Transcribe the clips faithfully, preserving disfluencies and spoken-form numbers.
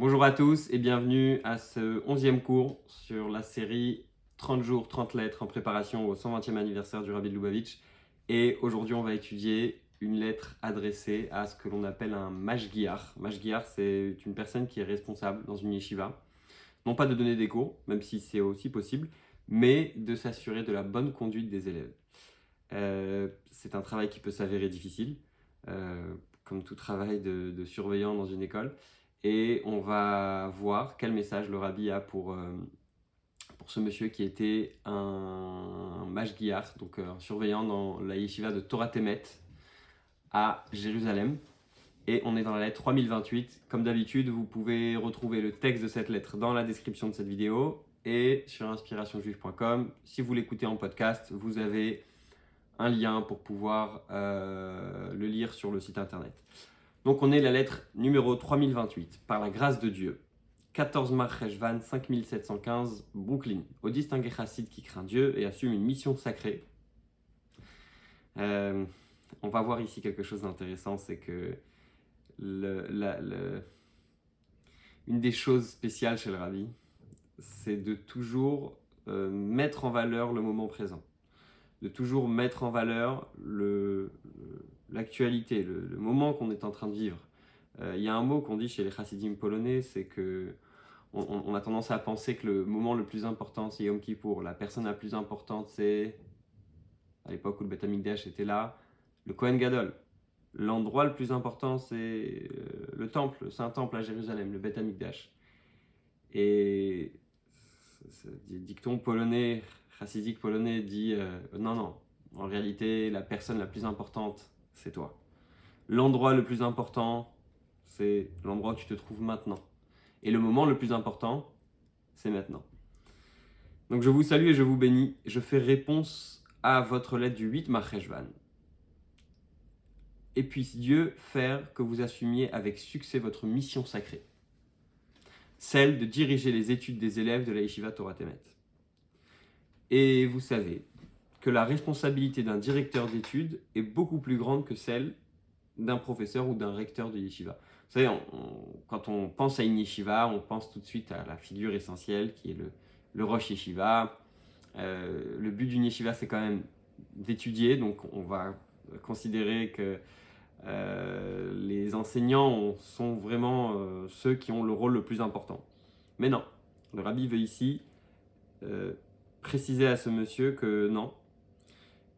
Bonjour à tous et bienvenue à ce onzième cours sur la série trente jours, trente lettres en préparation au cent vingtième anniversaire du Rabbi de Lubavitch. Et aujourd'hui, on va étudier une lettre adressée à ce que l'on appelle un Mashgiach. Mashgiach, c'est une personne qui est responsable dans une yeshiva. Non pas de donner des cours, même si c'est aussi possible, mais de s'assurer de la bonne conduite des élèves. Euh, c'est un travail qui peut s'avérer difficile, euh, comme tout travail de, de surveillant dans une école. Et on va voir quel message le Rabbi a pour, euh, pour ce monsieur qui était un, un Mashgiach, donc un surveillant dans la yeshiva de Torah Temet à Jérusalem. Et on est dans la lettre trois mille vingt-huit. Comme d'habitude, vous pouvez retrouver le texte de cette lettre dans la description de cette vidéo et sur inspiration juive point com. Si vous l'écoutez en podcast, vous avez un lien pour pouvoir euh, le lire sur le site internet. Donc on est la lettre numéro trois mille vingt-huit, par la grâce de Dieu. quatorze Marcheshvan cinq mille sept cent quinze, Brooklyn, au distingué chassid qui craint Dieu et assume une mission sacrée. Euh, on va voir ici quelque chose d'intéressant, c'est que le, la, le, une des choses spéciales chez le Rabbi, c'est de toujours euh, mettre en valeur le moment présent, de toujours mettre en valeur le... le l'actualité, le, le moment qu'on est en train de vivre. Il euh, y a un mot qu'on dit chez les chassidim polonais, c'est que on, on, on a tendance à penser que le moment le plus important, c'est Yom Kippour. La personne la plus importante, c'est, à l'époque où le Bet Hamikdash était là, le Kohen Gadol. L'endroit le plus important, c'est euh, le temple, le Saint-Temple à Jérusalem, le Bet Hamikdash. Et ce dicton polonais, chassidique polonais, dit euh, non, non, en réalité, la personne la plus importante, c'est toi. L'endroit le plus important, c'est l'endroit où tu te trouves maintenant. Et le moment le plus important, c'est maintenant. Donc je vous salue et je vous bénis. Je fais réponse à votre lettre du huit Marcheshvan. Et puisse Dieu faire que vous assumiez avec succès votre mission sacrée, celle de diriger les études des élèves de la yeshiva Torah Temet. Et vous savez que la responsabilité d'un directeur d'études est beaucoup plus grande que celle d'un professeur ou d'un recteur de yeshiva. Vous savez, on, on, quand on pense à une yeshiva, on pense tout de suite à la figure essentielle qui est le, le rosh yeshiva. Euh, le but d'une yeshiva, c'est quand même d'étudier, donc on va considérer que euh, les enseignants sont vraiment euh, ceux qui ont le rôle le plus important. Mais non, le Rabbi veut ici euh, préciser à ce monsieur que non,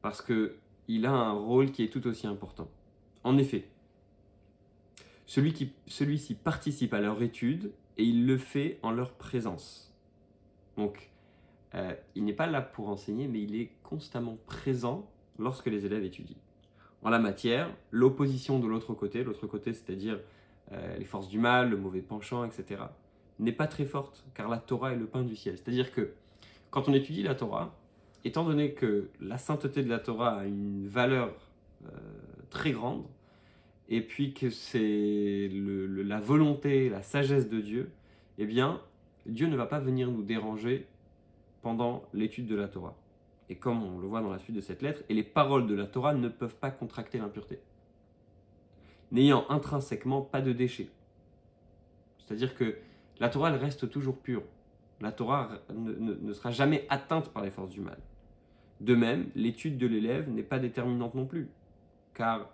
parce qu'il a un rôle qui est tout aussi important. En effet, celui qui, celui-ci participe à leur étude et il le fait en leur présence. Donc, euh, il n'est pas là pour enseigner, mais il est constamment présent lorsque les élèves étudient. En la matière, l'opposition de l'autre côté, l'autre côté, c'est-à-dire euh, les forces du mal, le mauvais penchant, et cetera, n'est pas très forte, car la Torah est le pain du ciel. C'est-à-dire que quand on étudie la Torah, étant donné que la sainteté de la Torah a une valeur euh, très grande, et puis que c'est le, le, la volonté, la sagesse de Dieu, eh bien, Dieu ne va pas venir nous déranger pendant l'étude de la Torah. Et comme on le voit dans la suite de cette lettre, et les paroles de la Torah ne peuvent pas contracter l'impureté, n'ayant intrinsèquement pas de déchets. C'est-à-dire que la Torah, elle reste toujours pure. La Torah ne, ne, ne sera jamais atteinte par les forces du mal. De même, l'étude de l'élève n'est pas déterminante non plus, car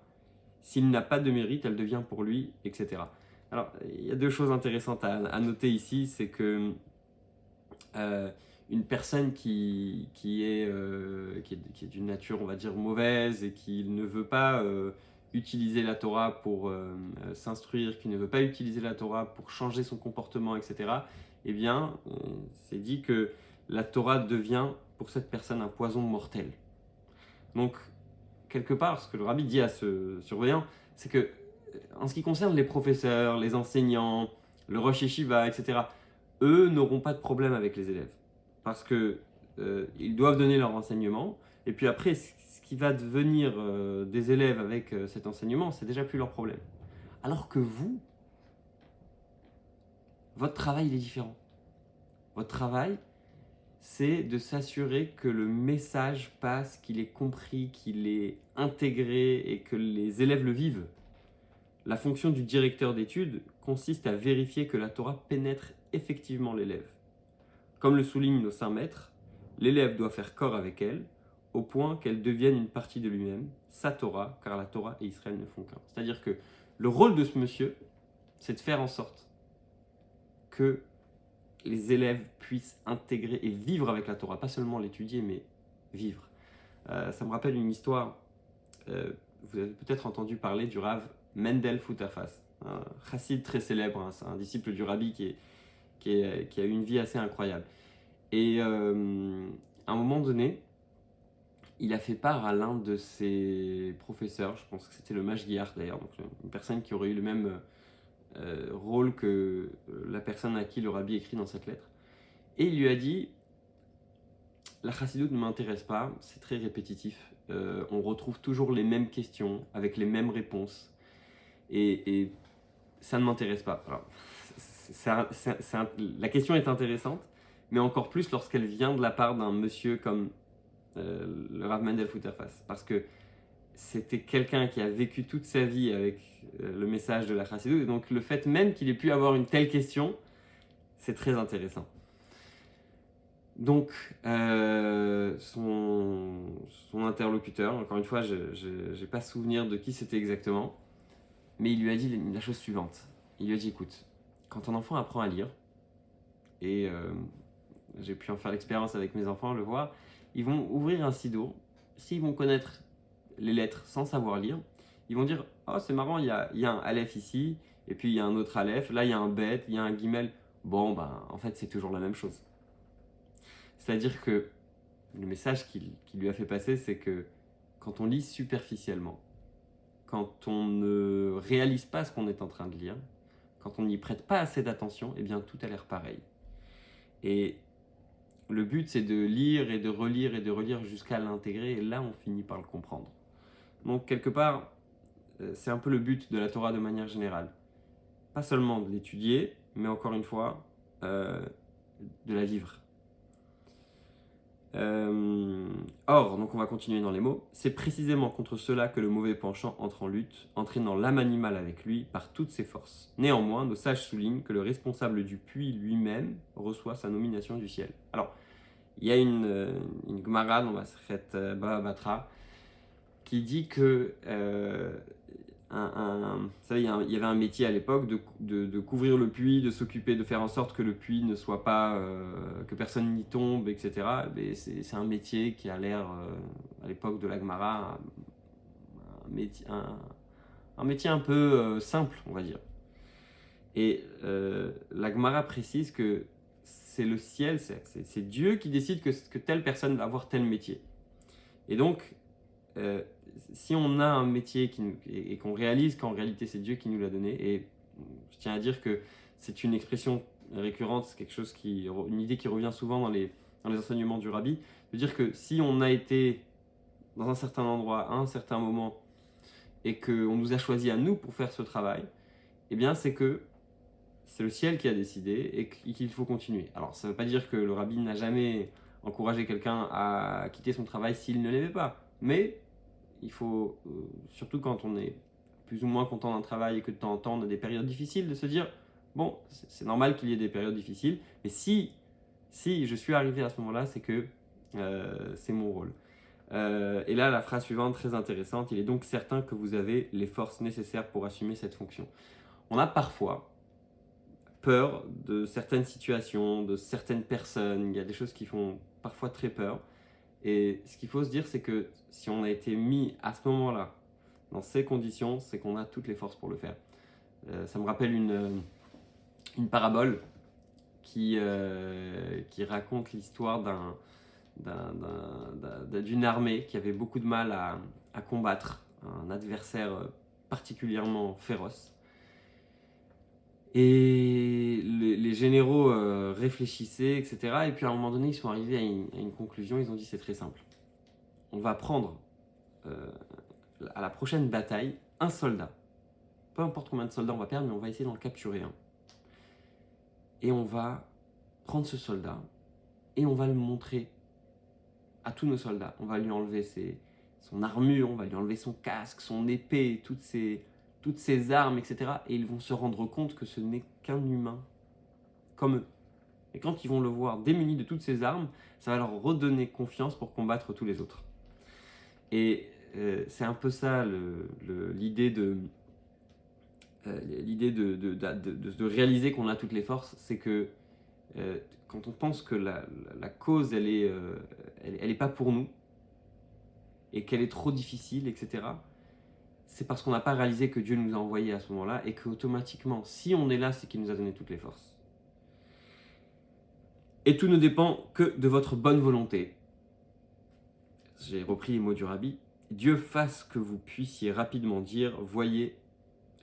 s'il n'a pas de mérite, elle devient pour lui, et cetera. Alors, il y a deux choses intéressantes à, à noter ici, c'est que euh, une personne qui, qui, est, euh, qui, est, qui est d'une nature, on va dire, mauvaise et qui ne veut pas euh, utiliser la Torah pour euh, s'instruire, qui ne veut pas utiliser la Torah pour changer son comportement, et cetera, eh bien, on s'est dit que la Torah devient pour cette personne un poison mortel. Donc, quelque part, ce que le Rabbi dit à ce surveillant, c'est que, en ce qui concerne les professeurs, les enseignants, le rosh yeshiva, et cetera, eux n'auront pas de problème avec les élèves, parce que euh, ils doivent donner leur enseignement, et puis après, ce qui va devenir euh, des élèves avec euh, cet enseignement, c'est déjà plus leur problème. Alors que vous, votre travail, il est différent. Votre travail, c'est de s'assurer que le message passe, qu'il est compris, qu'il est intégré et que les élèves le vivent. La fonction du directeur d'études consiste à vérifier que la Torah pénètre effectivement l'élève. Comme le soulignent nos saints maîtres, l'élève doit faire corps avec elle, au point qu'elle devienne une partie de lui-même, sa Torah, car la Torah et Israël ne font qu'un. C'est-à-dire que le rôle de ce monsieur, c'est de faire en sorte que les élèves puissent intégrer et vivre avec la Torah, pas seulement l'étudier, mais vivre. Euh, ça me rappelle une histoire, euh, vous avez peut-être entendu parler du Rav Mendel Futerfas, un chassid très célèbre, hein, c'est un disciple du Rabbi qui, est, qui, est, qui a eu une vie assez incroyable. Et euh, à un moment donné, il a fait part à l'un de ses professeurs, je pense que c'était le Mashgiach d'ailleurs, donc une personne qui aurait eu le même euh, rôle que la personne à qui le Rabbi écrit dans cette lettre. Et il lui a dit, la Khra Sidou ne m'intéresse pas, c'est très répétitif, euh, on retrouve toujours les mêmes questions, avec les mêmes réponses, et, et ça ne m'intéresse pas. Alors, c'est un, c'est un, c'est un, la question est intéressante, mais encore plus lorsqu'elle vient de la part d'un monsieur comme Euh, le Rav Mendel Futerfas, parce que c'était quelqu'un qui a vécu toute sa vie avec euh, le message de la Khra Sidou, et donc le fait même qu'il ait pu avoir une telle question, c'est très intéressant. Donc euh, son, son interlocuteur, encore une fois, je n'ai pas souvenir de qui c'était exactement, mais il lui a dit la chose suivante. Il lui a dit, écoute, quand un enfant apprend à lire, et euh, j'ai pu en faire l'expérience avec mes enfants, le voir, ils vont ouvrir un sidour, s'ils vont connaître les lettres sans savoir lire, ils vont dire « Oh, c'est marrant, il y a, y a un aleph ici, et puis il y a un autre aleph, là il y a un bet, il y a un guimel. » Bon, ben, en fait, c'est toujours la même chose. C'est-à-dire que le message qu'il, qu'il lui a fait passer, c'est que quand on lit superficiellement, quand on ne réalise pas ce qu'on est en train de lire, quand on n'y prête pas assez d'attention, eh bien, tout a l'air pareil. Et le but, c'est de lire et de relire et de relire jusqu'à l'intégrer, et là, on finit par le comprendre. Donc, quelque part, c'est un peu le but de la Torah de manière générale. Pas seulement de l'étudier, mais encore une fois, euh, de la vivre. Euh, or, donc on va continuer dans les mots, c'est précisément contre cela que le mauvais penchant entre en lutte, entraînant l'âme animale avec lui par toutes ses forces. Néanmoins, nos sages soulignent que le responsable du puits lui-même reçoit sa nomination du ciel. Alors, il y a une, une Gemara dans la Masechet Bava Batra qui dit que euh, un, un, vous savez, il y avait un métier à l'époque de, de, de couvrir le puits, de s'occuper, de faire en sorte que le puits ne soit pas, euh, que personne n'y tombe, et cetera. Mais c'est, c'est un métier qui a l'air, euh, à l'époque de la Gemara, un, un, métier, un, un métier un peu euh, simple, on va dire. Et euh, la Gemara précise que c'est le ciel, c'est, c'est, c'est Dieu qui décide que, que telle personne va avoir tel métier. Et donc, Euh, si on a un métier qui nous, et, et qu'on réalise qu'en réalité c'est Dieu qui nous l'a donné, et je tiens à dire que c'est une expression récurrente, c'est quelque chose qui, une idée qui revient souvent dans les, dans les enseignements du Rabbi, de dire que si on a été dans un certain endroit à un certain moment et qu'on nous a choisi à nous pour faire ce travail, eh bien c'est que c'est le ciel qui a décidé et qu'il faut continuer. Alors ça ne veut pas dire que le Rabbi n'a jamais encouragé quelqu'un à quitter son travail s'il ne l'aimait pas, mais il faut, euh, surtout quand on est plus ou moins content d'un travail et que de temps en temps on a des périodes difficiles, de se dire « Bon, c'est, c'est normal qu'il y ait des périodes difficiles, mais si, si je suis arrivé à ce moment-là, c'est que euh, c'est mon rôle. Euh, » Et là, la phrase suivante, très intéressante, « Il est donc certain que vous avez les forces nécessaires pour assumer cette fonction. » On a parfois peur de certaines situations, de certaines personnes, il y a des choses qui font parfois très peur. Et ce qu'il faut se dire, c'est que si on a été mis à ce moment-là, dans ces conditions, c'est qu'on a toutes les forces pour le faire. Euh, ça me rappelle une, une parabole qui, euh, qui raconte l'histoire d'un, d'un, d'un, d'un, d'une armée qui avait beaucoup de mal à, à combattre un adversaire particulièrement féroce. Et les, les généraux euh, réfléchissaient, et cetera. Et puis à un moment donné, ils sont arrivés à une, à une conclusion. Ils ont dit, c'est très simple. On va prendre euh, à la prochaine bataille un soldat. Peu importe combien de soldats on va perdre, mais on va essayer d'en capturer un. Et on va prendre ce soldat et on va le montrer à tous nos soldats. On va lui enlever ses, son armure, on va lui enlever son casque, son épée, toutes ses... toutes ses armes, et cetera. Et ils vont se rendre compte que ce n'est qu'un humain, comme eux. Et quand ils vont le voir démuni de toutes ses armes, ça va leur redonner confiance pour combattre tous les autres. Et euh, c'est un peu ça le, le, l'idée de... Euh, l'idée de, de, de, de, de réaliser qu'on a toutes les forces, c'est que euh, quand on pense que la, la, la cause, elle est, euh, elle, elle est pas pour nous, et qu'elle est trop difficile, et cetera, c'est parce qu'on n'a pas réalisé que Dieu nous a envoyés à ce moment-là, et qu'automatiquement, si on est là, c'est qu'il nous a donné toutes les forces. Et tout ne dépend que de votre bonne volonté. J'ai repris les mots du Rabbi. Dieu fasse que vous puissiez rapidement dire, voyez,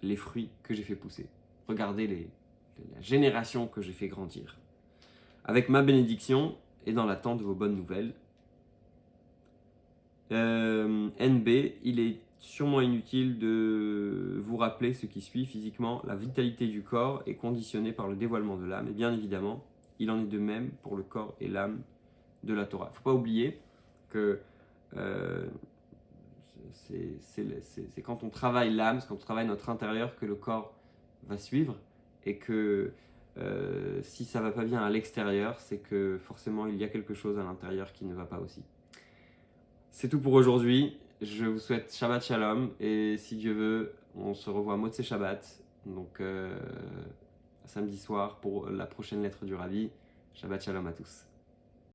les fruits que j'ai fait pousser. Regardez les, la génération que j'ai fait grandir. Avec ma bénédiction et dans l'attente de vos bonnes nouvelles. Euh, N B, il est sûrement inutile de vous rappeler ce qui suit physiquement. La vitalité du corps est conditionnée par le dévoilement de l'âme. Et bien évidemment, il en est de même pour le corps et l'âme de la Torah. Il ne faut pas oublier que... Euh, C'est, c'est, c'est, c'est quand on travaille l'âme, c'est quand on travaille notre intérieur que le corps va suivre et que euh, si ça ne va pas bien à l'extérieur, c'est que forcément il y a quelque chose à l'intérieur qui ne va pas aussi. C'est tout pour aujourd'hui, je vous souhaite Shabbat Shalom et si Dieu veut, on se revoit à Motze Shabbat, donc euh, samedi soir pour la prochaine lettre du Rabbi. Shabbat Shalom à tous.